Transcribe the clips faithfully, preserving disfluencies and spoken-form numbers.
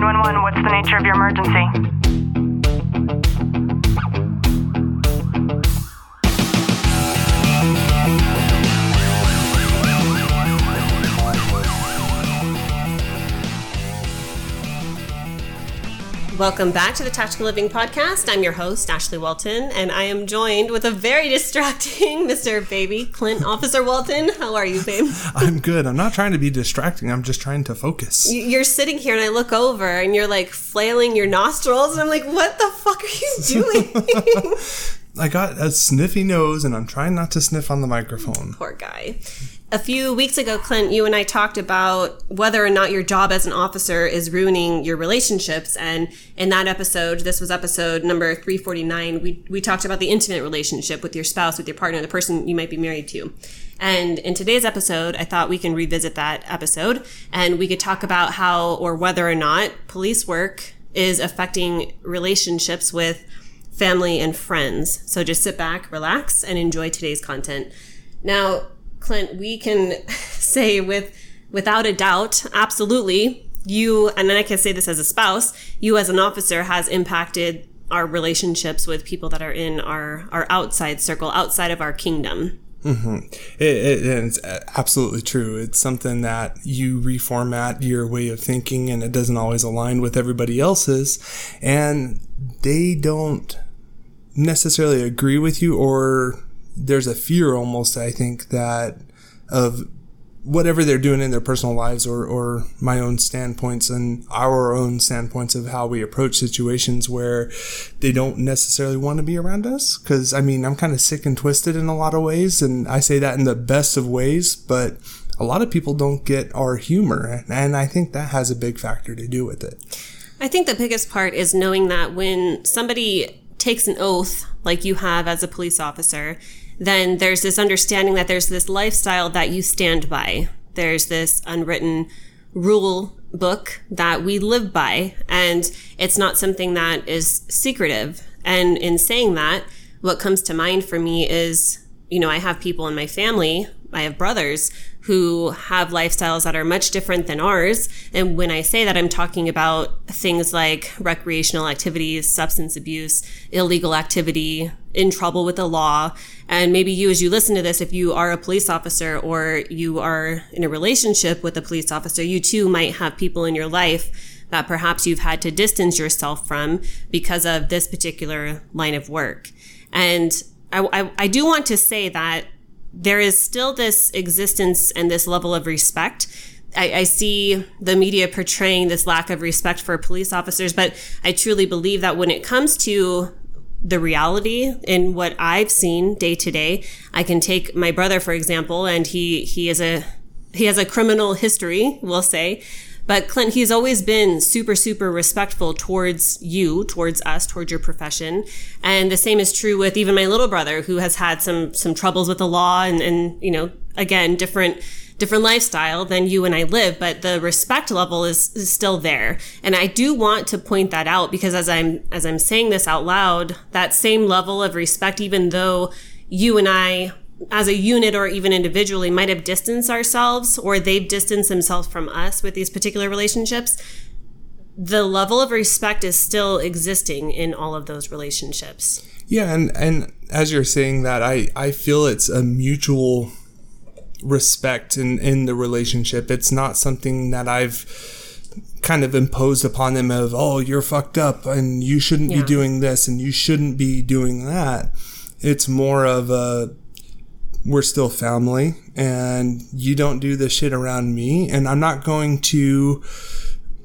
nine one one, what's the nature of your emergency? Welcome back to the Tactical Living Podcast. I'm your host, Ashley Walton, and I am joined with a very distracting Mister Baby Clint. Officer Walton, how are you, babe? I'm good. I'm not trying to be distracting. I'm just trying to focus. You're sitting here, and I look over, and you're, like, flailing your nostrils, and I'm like, what the fuck are you doing? I got a sniffy nose, and I'm trying not to sniff on the microphone. Poor guy. A few weeks ago, Clint, you and I talked about whether or not your job as an officer is ruining your relationships. And in that episode, this was episode number three forty-nine, we, we talked about the intimate relationship with your spouse, with your partner, the person you might be married to. And in today's episode, I thought we can revisit that episode and we could talk about how or whether or not police work is affecting relationships with family and friends. So just sit back, relax, and enjoy today's content. Now, Clint, we can say with without a doubt, absolutely, you, and then I can say this as a spouse, you as an officer has impacted our relationships with people that are in our, our outside circle, outside of our kingdom. Mm-hmm. It, it, it's absolutely true. It's something that you reformat your way of thinking, and it doesn't always align with everybody else's, and they don't necessarily agree with you, or there's a fear almost, I think, that of whatever they're doing in their personal lives or, or my own standpoints and our own standpoints of how we approach situations where they don't necessarily want to be around us. Because, I mean, I'm kind of sick and twisted in a lot of ways, and I say that in the best of ways, but a lot of people don't get our humor, and I think that has a big factor to do with it. I think the biggest part is knowing that when somebody takes an oath like you have as a police officer, then there's this understanding that there's this lifestyle that you stand by. There's this unwritten rule book that we live by, and it's not something that is secretive. And in saying that, what comes to mind for me is, you know, I have people in my family, I have brothers who have lifestyles that are much different than ours. And when I say that, I'm talking about things like recreational activities, substance abuse, illegal activity, in trouble with the law. And maybe you, as you listen to this, if you are a police officer or you are in a relationship with a police officer, you too might have people in your life that perhaps you've had to distance yourself from because of this particular line of work. And I, I, I do want to say that there is still this existence and this level of respect. I, I see the media portraying this lack of respect for police officers, but I truly believe that when it comes to the reality in what I've seen day to day, I can take my brother, for example, and he, he is a, he has a criminal history, we'll say, but Clint, he's always been super, super respectful towards you, towards us, towards your profession. And the same is true with even my little brother, who has had some, some troubles with the law and, and, you know, again, different, different lifestyle than you and I live, but the respect level is, is still there. And I do want to point that out because as I'm, as I'm saying this out loud, that same level of respect, even though you and I as a unit or even individually might have distanced ourselves or they've distanced themselves from us with these particular relationships, the level of respect is still existing in all of those relationships. Yeah. And, and as you're saying that, I, I feel it's a mutual respect in, in the relationship. It's not something that I've kind of imposed upon them of, oh, you're fucked up and you shouldn't yeah. be doing this and you shouldn't be doing that. It's more of a, we're still family and you don't do this shit around me and I'm not going to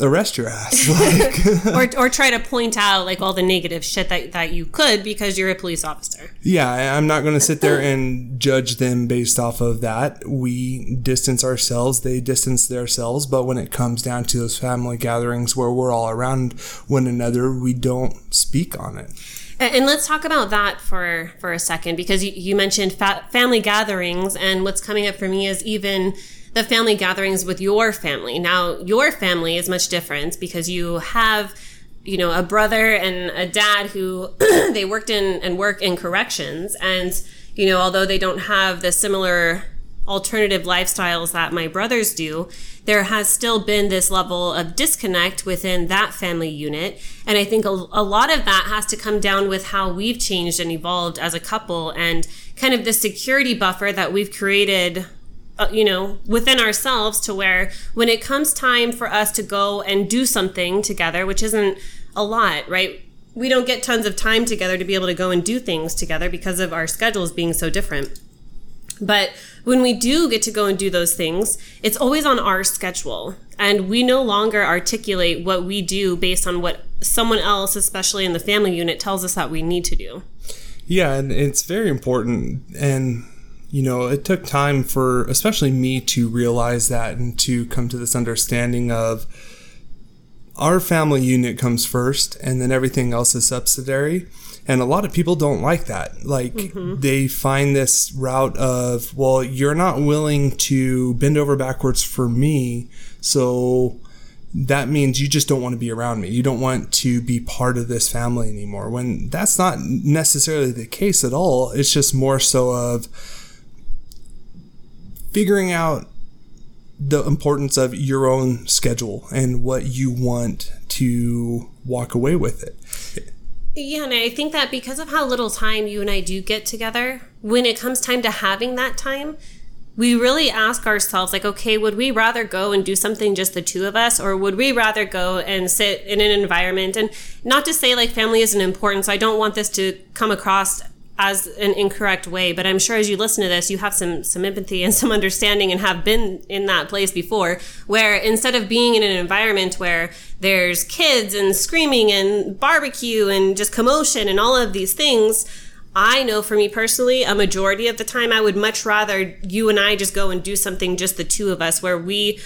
arrest your ass. Like, or or try to point out like all the negative shit that, that you could because you're a police officer. Yeah, I'm not going to sit there and judge them based off of that. We distance ourselves, they distance themselves, but when it comes down to those family gatherings where we're all around one another, we don't speak on it. And let's talk about that for, for a second, because you, you mentioned fa- family gatherings, and what's coming up for me is even the family gatherings with your family. Now, your family is much different because you have, you know, a brother and a dad who they worked in and work in corrections. And, you know, although they don't have the similar alternative lifestyles that my brothers do, there has still been this level of disconnect within that family unit. And I think a, a lot of that has to come down with how we've changed and evolved as a couple, and kind of the security buffer that we've created, uh, you know, within ourselves, to where when it comes time for us to go and do something together, which isn't a lot, right? We don't get tons of time together to be able to go and do things together because of our schedules being so different. But when we do get to go and do those things, it's always on our schedule. And we no longer articulate what we do based on what someone else, especially in the family unit, tells us that we need to do. Yeah, and it's very important. And, you know, it took time for especially me to realize that and to come to this understanding of our family unit comes first and then everything else is subsidiary. And a lot of people don't like that. Like, mm-hmm. they find this route of, well, you're not willing to bend over backwards for me, so that means you just don't want to be around me. You don't want to be part of this family anymore. When that's not necessarily the case at all. It's just more so of figuring out the importance of your own schedule and what you want to walk away with it. Yeah, and I think that because of how little time you and I do get together, when it comes time to having that time, we really ask ourselves, like, okay, would we rather go and do something just the two of us, or would we rather go and sit in an environment? And not to say like family isn't important, so I don't want this to come across as an incorrect way, but I'm sure as you listen to this, you have some some empathy and some understanding and have been in that place before, where instead of being in an environment where there's kids and screaming and barbecue and just commotion and all of these things, I know for me personally, a majority of the time, I would much rather you and I just go and do something, just the two of us, where we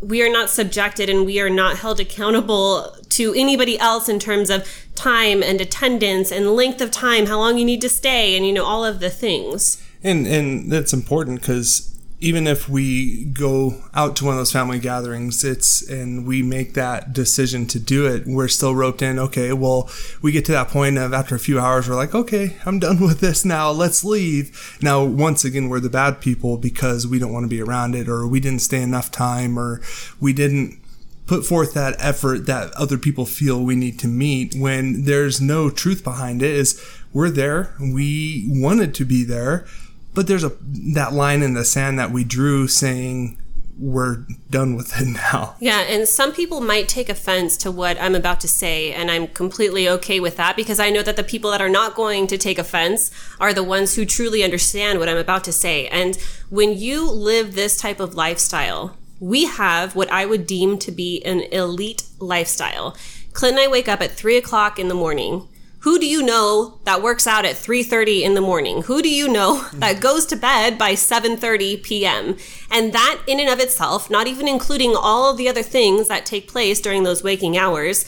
we are not subjected and we are not held accountable to anybody else in terms of time and attendance and length of time, how long you need to stay, and, you know, all of the things. And and that's important, because even if we go out to one of those family gatherings, it's and we make that decision to do it, we're still roped in. Okay, well, we get to that point of after a few hours, we're like, okay, I'm done with this now. Let's leave. Now, once again, we're the bad people because we don't want to be around it, or we didn't stay enough time, or we didn't put forth that effort that other people feel we need to meet, when there's no truth behind it. Is we're there. We wanted to be there. But there's a that line in the sand that we drew saying we're done with it now. Yeah, and some people might take offense to what I'm about to say, and I'm completely okay with that, because I know that the people that are not going to take offense are the ones who truly understand what I'm about to say. And when you live this type of lifestyle, we have what I would deem to be an elite lifestyle. Clint and I wake up at three o'clock in the morning. Who do you know that works out at three thirty in the morning? Who do you know that goes to bed by seven thirty p.m.? And that in and of itself, not even including all of the other things that take place during those waking hours,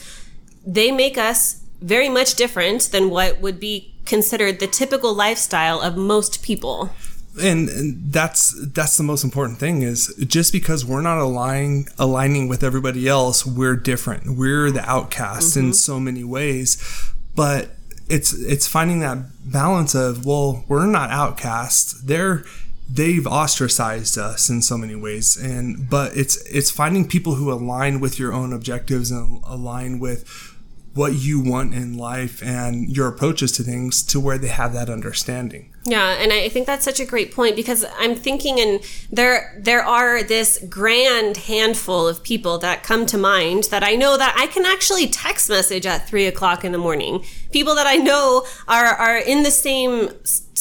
they make us very much different than what would be considered the typical lifestyle of most people. And that's that's the most important thing, is just because we're not aligning aligning with everybody else, we're different. We're the outcast mm-hmm. in so many ways. But it's it's finding that balance of, well, we're not outcasts. They're they've ostracized us in so many ways. And but it's it's finding people who align with your own objectives and align with what you want in life and your approaches to things, to where they have that understanding. Yeah, and I think that's such a great point, because I'm thinking, and there there are this grand handful of people that come to mind that I know that I can actually text message at three o'clock in the morning. People that I know are are in the same,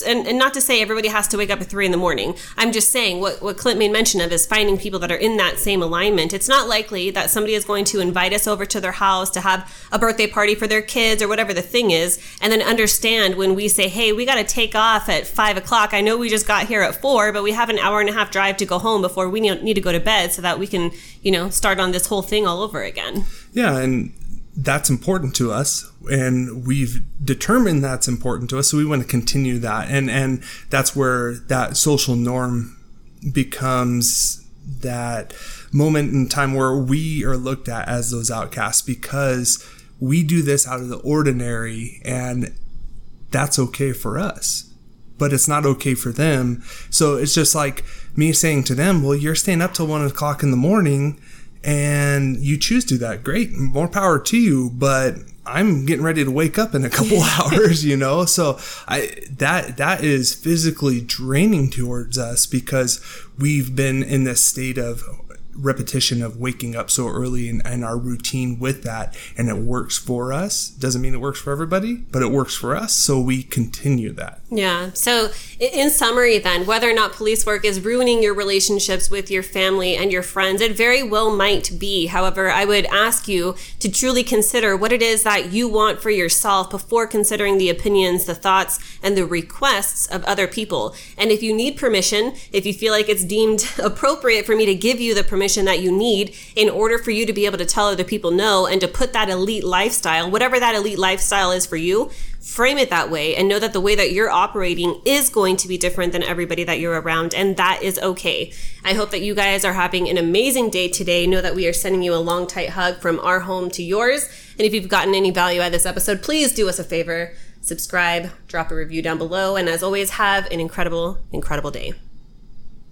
and, and not to say everybody has to wake up at three in the morning. I'm just saying what, what Clint made mention of is finding people that are in that same alignment. It's not likely that somebody is going to invite us over to their house to have a birthday party for their kids or whatever the thing is, and then understand when we say, hey, we got to take off at five o'clock. I know we just got here at four, but we have an hour and a half drive to go home before we need to go to bed, so that we can, you know, start on this whole thing all over again. Yeah, and that's important to us, and we've determined that's important to us, so we want to continue that. And and that's where that social norm becomes that moment in time where we are looked at as those outcasts, because we do this out of the ordinary, and that's okay for us. But it's not okay for them. So it's just like me saying to them, well, you're staying up till one o'clock in the morning and you choose to do that. Great. More power to you. But I'm getting ready to wake up in a couple hours, you know? So I, that, that is physically draining towards us because we've been in this state of repetition of waking up so early and, and our routine with that. And it works for us. Doesn't mean it works for everybody, but it works for us. So we continue that. Yeah. So in summary then, whether or not police work is ruining your relationships with your family and your friends, it very well might be. However, I would ask you to truly consider what it is that you want for yourself before considering the opinions, the thoughts, and the requests of other people. And if you need permission, if you feel like it's deemed appropriate for me to give you the permission that you need in order for you to be able to tell other people no and to put that elite lifestyle, whatever that elite lifestyle is for you, frame it that way and know that the way that you're operating is going to be different than everybody that you're around, and that is okay. I hope that you guys are having an amazing day today. Know that we are sending you a long, tight hug from our home to yours. And if you've gotten any value out of this episode, please do us a favor, subscribe, drop a review down below, and as always, have an incredible, incredible day.